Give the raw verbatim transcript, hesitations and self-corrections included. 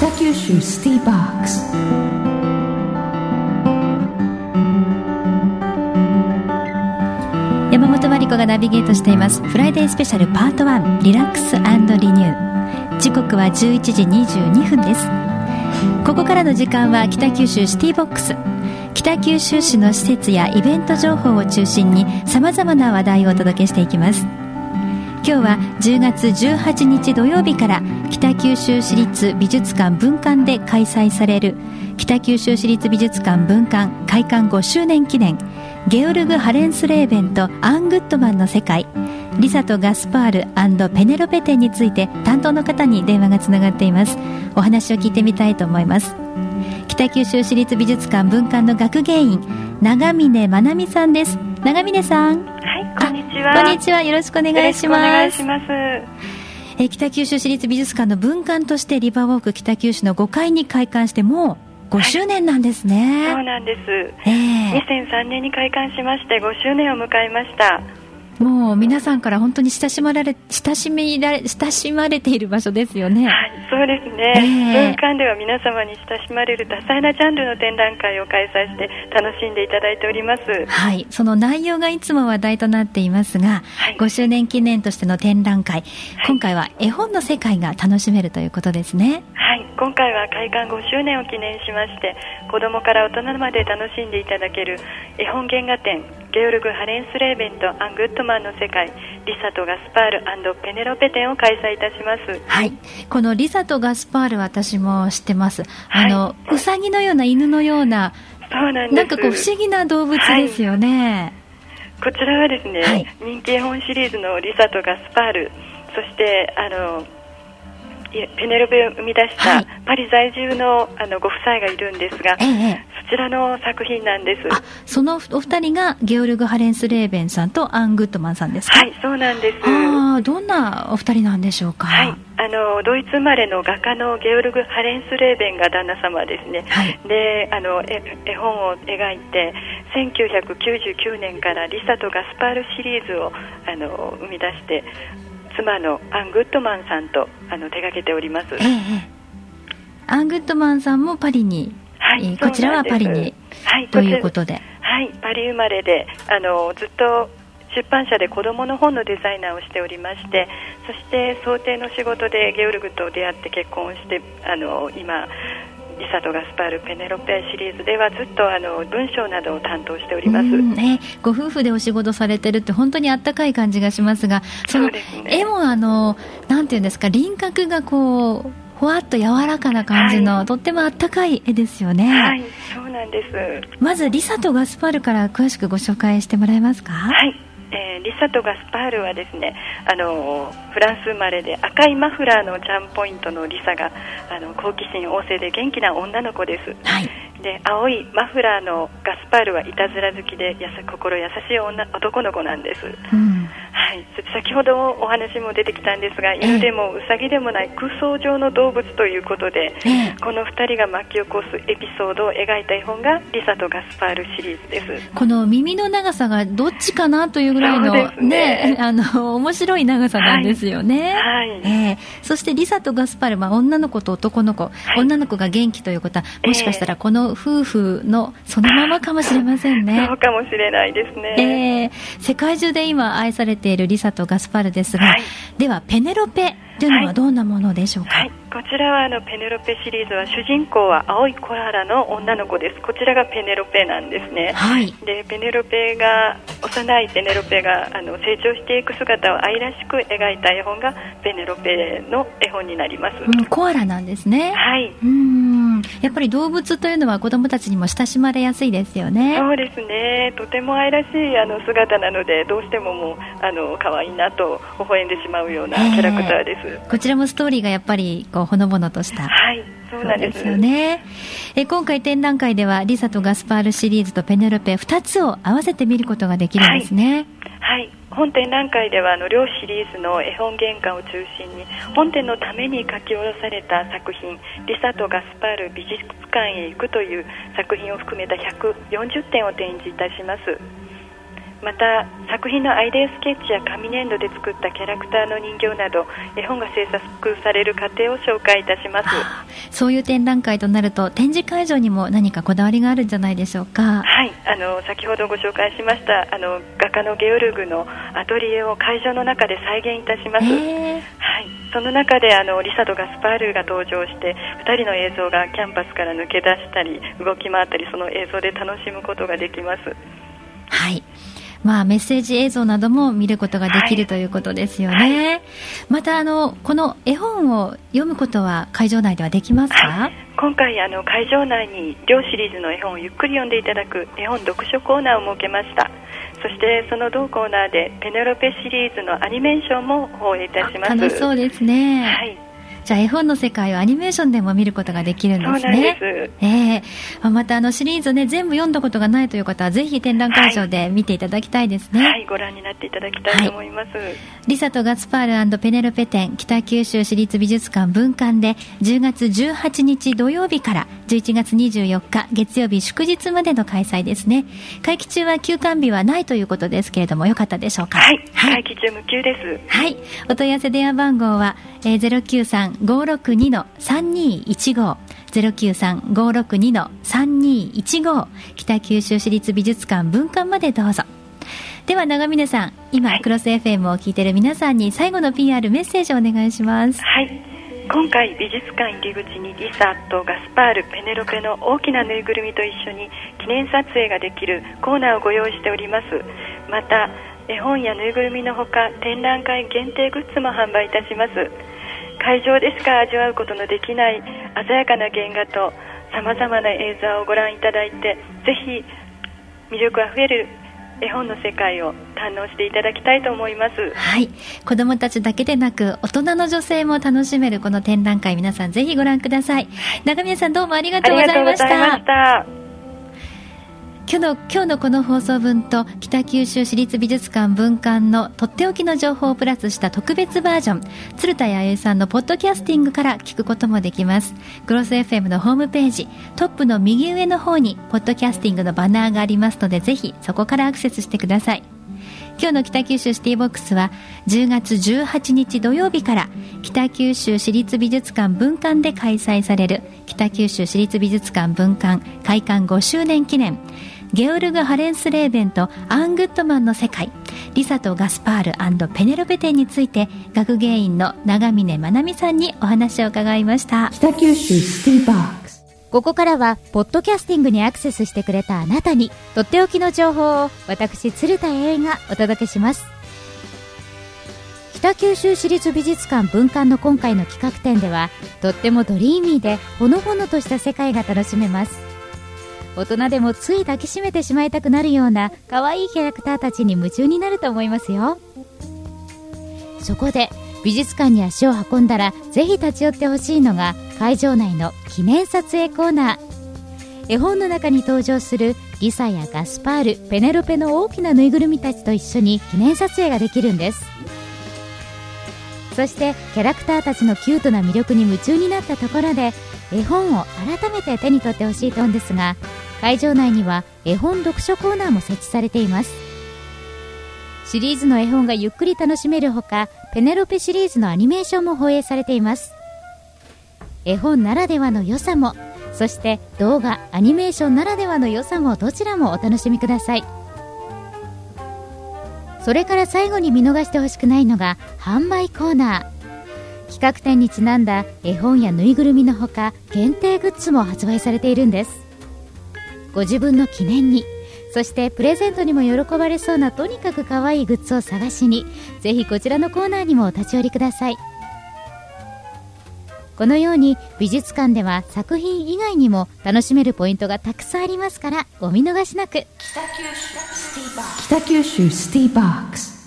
北九州シティボックス。山本真理子がナビゲートしていますフライデースペシャルパートワン、リラックス&リニュー。時刻はじゅういちじにじゅうにふんです。ここからの時間は北九州シティボックス。北九州市の施設やイベント情報を中心にさまざまな話題をお届けしていきます。今日はじゅうがつじゅうはちにち土曜日から北九州市立美術館分館で開催される北九州市立美術館分館開館ごしゅうねん記念ゲオルグ・ハレンスレーベンとアン・グッドマンの世界リサとガスパール&ペネロペ展について担当の方に電話がつながっています。お話を聞いてみたいと思います。北九州市立美術館分館の学芸員長峰真奈美さんです。長峰さん、はい、こんにちは。こんにちは。よろしくお願いします。よろしくお願いします。えー、北九州市立美術館の分館としてリバーウォーク北九州のごかいに開館してもうごしゅうねんなんですね。はい、そうなんです。えー、にせんさんねんに開館しましてごしゅうねんを迎えました。もう皆さんから本当に親しまれれ、親しみられ、親しまれている場所ですよね。はい、そうですね。分館では皆様に親しまれる多彩なジャンルの展覧会を開催して楽しんでいただいております。はい、その内容がいつも話題となっていますが、はい、ごしゅうねん記念としての展覧会、はい、今回は絵本の世界が楽しめるということですね。はい、今回は開館ごしゅうねんを記念しまして子どもから大人まで楽しんでいただける絵本原画展ゲオルグ・ハレンスレーベンとアン・グッドマンの世界リサとガスパール&ペネロペ展を開催いたします。はい、このリサとガスパール私も知ってます。あの、はい、うさぎのような犬のような、そうなんです。なんかこう不思議な動物ですよね。はい、こちらはですね、はい、人気絵本シリーズのリサとガスパールそしてあのペネロペを生み出したパリ在住 の、 あのご夫妻がいるんですが、ええ、そちらの作品なんです。あ、そのお二人がゲオルグ・ハレンスレーベンさんとアン・グッドマンさんですか。はい、そうなんです。あ、どんなお二人なんでしょうか。はい、あのドイツ生まれの画家のゲオルグ・ハレンスレーベンが旦那様ですね。はい、であの絵本を描いてせんきゅうひゃくきゅうじゅうきゅうねんからリサとガスパールシリーズをあの生み出して妻のアン・グッドマンさんとあの手掛けております。ええ、アン・グッドマンさんもパリに、はいえー、こちらはパリに、はい、ということで、はい、パリ生まれであのずっと出版社で子どもの本のデザイナーをしておりましてそして想定の仕事でゲオルグと出会って結婚してあの今リサとガスパールペネロペシリーズではずっとあの文章などを担当しております。ね、ご夫婦でお仕事されてるって本当にあったかい感じがしますがその絵もあのなんていうんですか輪郭がこうほわっと柔らかな感じの、はい、とってもあったかい絵ですよね。はい、そうなんです。まずリサとガスパールから詳しくご紹介してもらえますか。はい、えー、リサとガスパールはですねあのフランス生まれで赤いマフラーのチャームポイントのリサがあの好奇心旺盛で元気な女の子です。はい、で青いマフラーのガスパールはいたずら好きでやさ心優しい女男の子なんです。うんはい、先ほどお話も出てきたんですが犬でもウサギでもない空想上の動物ということで、ええ、このふたりが巻き起こすエピソードを描いた絵本がリサとガスパールシリーズです。この耳の長さがどっちかなというぐらいの、ねね、あの面白い長さなんですよね。はいはいえー、そしてリサとガスパールは女の子と男の子、はい、女の子が元気ということはもしかしたらこの夫婦のそのままかもしれませんね。そうかもしれないですね。えー、世界中で今愛されているリサとガスパールですが、はい、ではペネロペというのはどんなものでしょうか。はいはい、こちらはあのペネロペシリーズは主人公は青いコアラの女の子です。こちらがペネロペなんですね。はい、でペネロペが幼いペネロペがあの成長していく姿を愛らしく描いた絵本がペネロペの絵本になります。うん、コアラなんですね。はい、うーんやっぱり動物というのは子どもたちにも親しまれやすいですよね。そうですね。とても愛らしいあの姿なのでどうしてももうあの可愛いなと微笑んでしまうようなキャラクターです。えー、こちらもストーリーがやっぱりこうほのぼのとした。はいそうなんです。そうですよね。え今回展覧会ではリサとガスパールシリーズとペネロペふたつを合わせて見ることができるんですね。はい、はい本展覧会ではあの両シリーズの絵本原画を中心に本展のために書き下ろされた作品リサとガスパール美術館へ行くという作品を含めたひゃくよんじゅってんを展示いたします。また作品のアイデアスケッチや紙粘土で作ったキャラクターの人形など絵本が制作される過程を紹介いたします。ああ、そういう展覧会となると展示会場にも何かこだわりがあるんじゃないでしょうか。はい、あの先ほどご紹介しましたあの画家のゲオルグのアトリエを会場の中で再現いたします。えーはい、その中であのリサとガスパールが登場してふたりの映像がキャンパスから抜け出したり動き回ったりその映像で楽しむことができます。はい、まあ、メッセージ映像なども見ることができる、はい、ということですよね、はい、またあのこの絵本を読むことは会場内ではできますか。はい、今回あの会場内に両シリーズの絵本をゆっくり読んでいただく絵本読書コーナーを設けました。そしてその同コーナーでペネロペシリーズのアニメーションも放映いたします。楽しそうですね。はい、じゃあ絵本の世界をアニメーションでも見ることができるんですね。そうなんです。えー、またあのシリーズ、ね、全部読んだことがないという方はぜひ展覧会場で見ていただきたいですね。はいはい、ご覧になっていただきたいと思います。はい、リサとガスパール&ペネロペ展北九州市立美術館分館でじゅうがつじゅうはちにち土曜日からじゅういちがつにじゅうよっか月曜日祝日までの開催ですね。会期中は休館日はないということですけれどもよかったでしょうか。はい、はい、会期中無休です。はい、お問い合わせ電話番号は、えー、ゼロきゅうさんごーろくにーさんにーいちご ゼロきゅうさんごーろくにーさんにーいちご 北九州市立美術館分館までどうぞ。では長峰さん、今、はい、クロス エフエム を聞いている皆さんに最後の ピーアール メッセージをお願いします。はい、今回美術館入り口にリサとガスパール、ペネロペの大きなぬいぐるみと一緒に記念撮影ができるコーナーをご用意しております。また絵本やぬいぐるみのほか展覧会限定グッズも販売いたします。会場でしか味わうことのできない鮮やかな原画とさまざまな映像をご覧いただいてぜひ魅力あふれる絵本の世界を堪能していただきたいと思います。はい、子どもたちだけでなく大人の女性も楽しめるこの展覧会皆さんぜひご覧ください。長宮さんどうもありがとうございました。ありがとうございました。今日の、今日のこの放送分と北九州市立美術館分館のとっておきの情報をプラスした特別バージョン鶴田弥生さんのポッドキャスティングから聞くこともできます。クロス エフエム のホームページトップの右上の方にポッドキャスティングのバナーがありますのでぜひそこからアクセスしてください。今日の北九州シティボックスはじゅうがつじゅうはちにち土曜日から北九州市立美術館分館で開催される北九州市立美術館分館開館ごしゅうねん記念ゲオルグ・ハレンスレーベンとアン・グッドマンの世界リサとガスパール&ペネロペ展について学芸員の長峰まなみさんにお話を伺いました。北九州シティボックス、ここからはポッドキャスティングにアクセスしてくれたあなたにとっておきの情報を私鶴田英がお届けします。北九州市立美術館分館の今回の企画展ではとってもドリーミーでほのほのとした世界が楽しめます。大人でもつい抱きしめてしまいたくなるような可愛いキャラクターたちに夢中になると思いますよ。そこで美術館に足を運んだらぜひ立ち寄ってほしいのが会場内の記念撮影コーナー。絵本の中に登場するリサやガスパール、ペネロペの大きなぬいぐるみたちと一緒に記念撮影ができるんです。そしてキャラクターたちのキュートな魅力に夢中になったところで絵本を改めて手に取ってほしいと思うんですが会場内には絵本読書コーナーも設置されています。シリーズの絵本がゆっくり楽しめるほかペネロペシリーズのアニメーションも放映されています。絵本ならではの良さもそして動画アニメーションならではの良さもどちらもお楽しみください。それから最後に見逃してほしくないのが販売コーナー。企画展にちなんだ絵本やぬいぐるみのほか限定グッズも発売されているんです。ご自分の記念にそしてプレゼントにも喜ばれそうなとにかく可愛いグッズを探しにぜひこちらのコーナーにもお立ち寄りください。このように美術館では作品以外にも楽しめるポイントがたくさんありますからお見逃しなく。北九州シティボックス。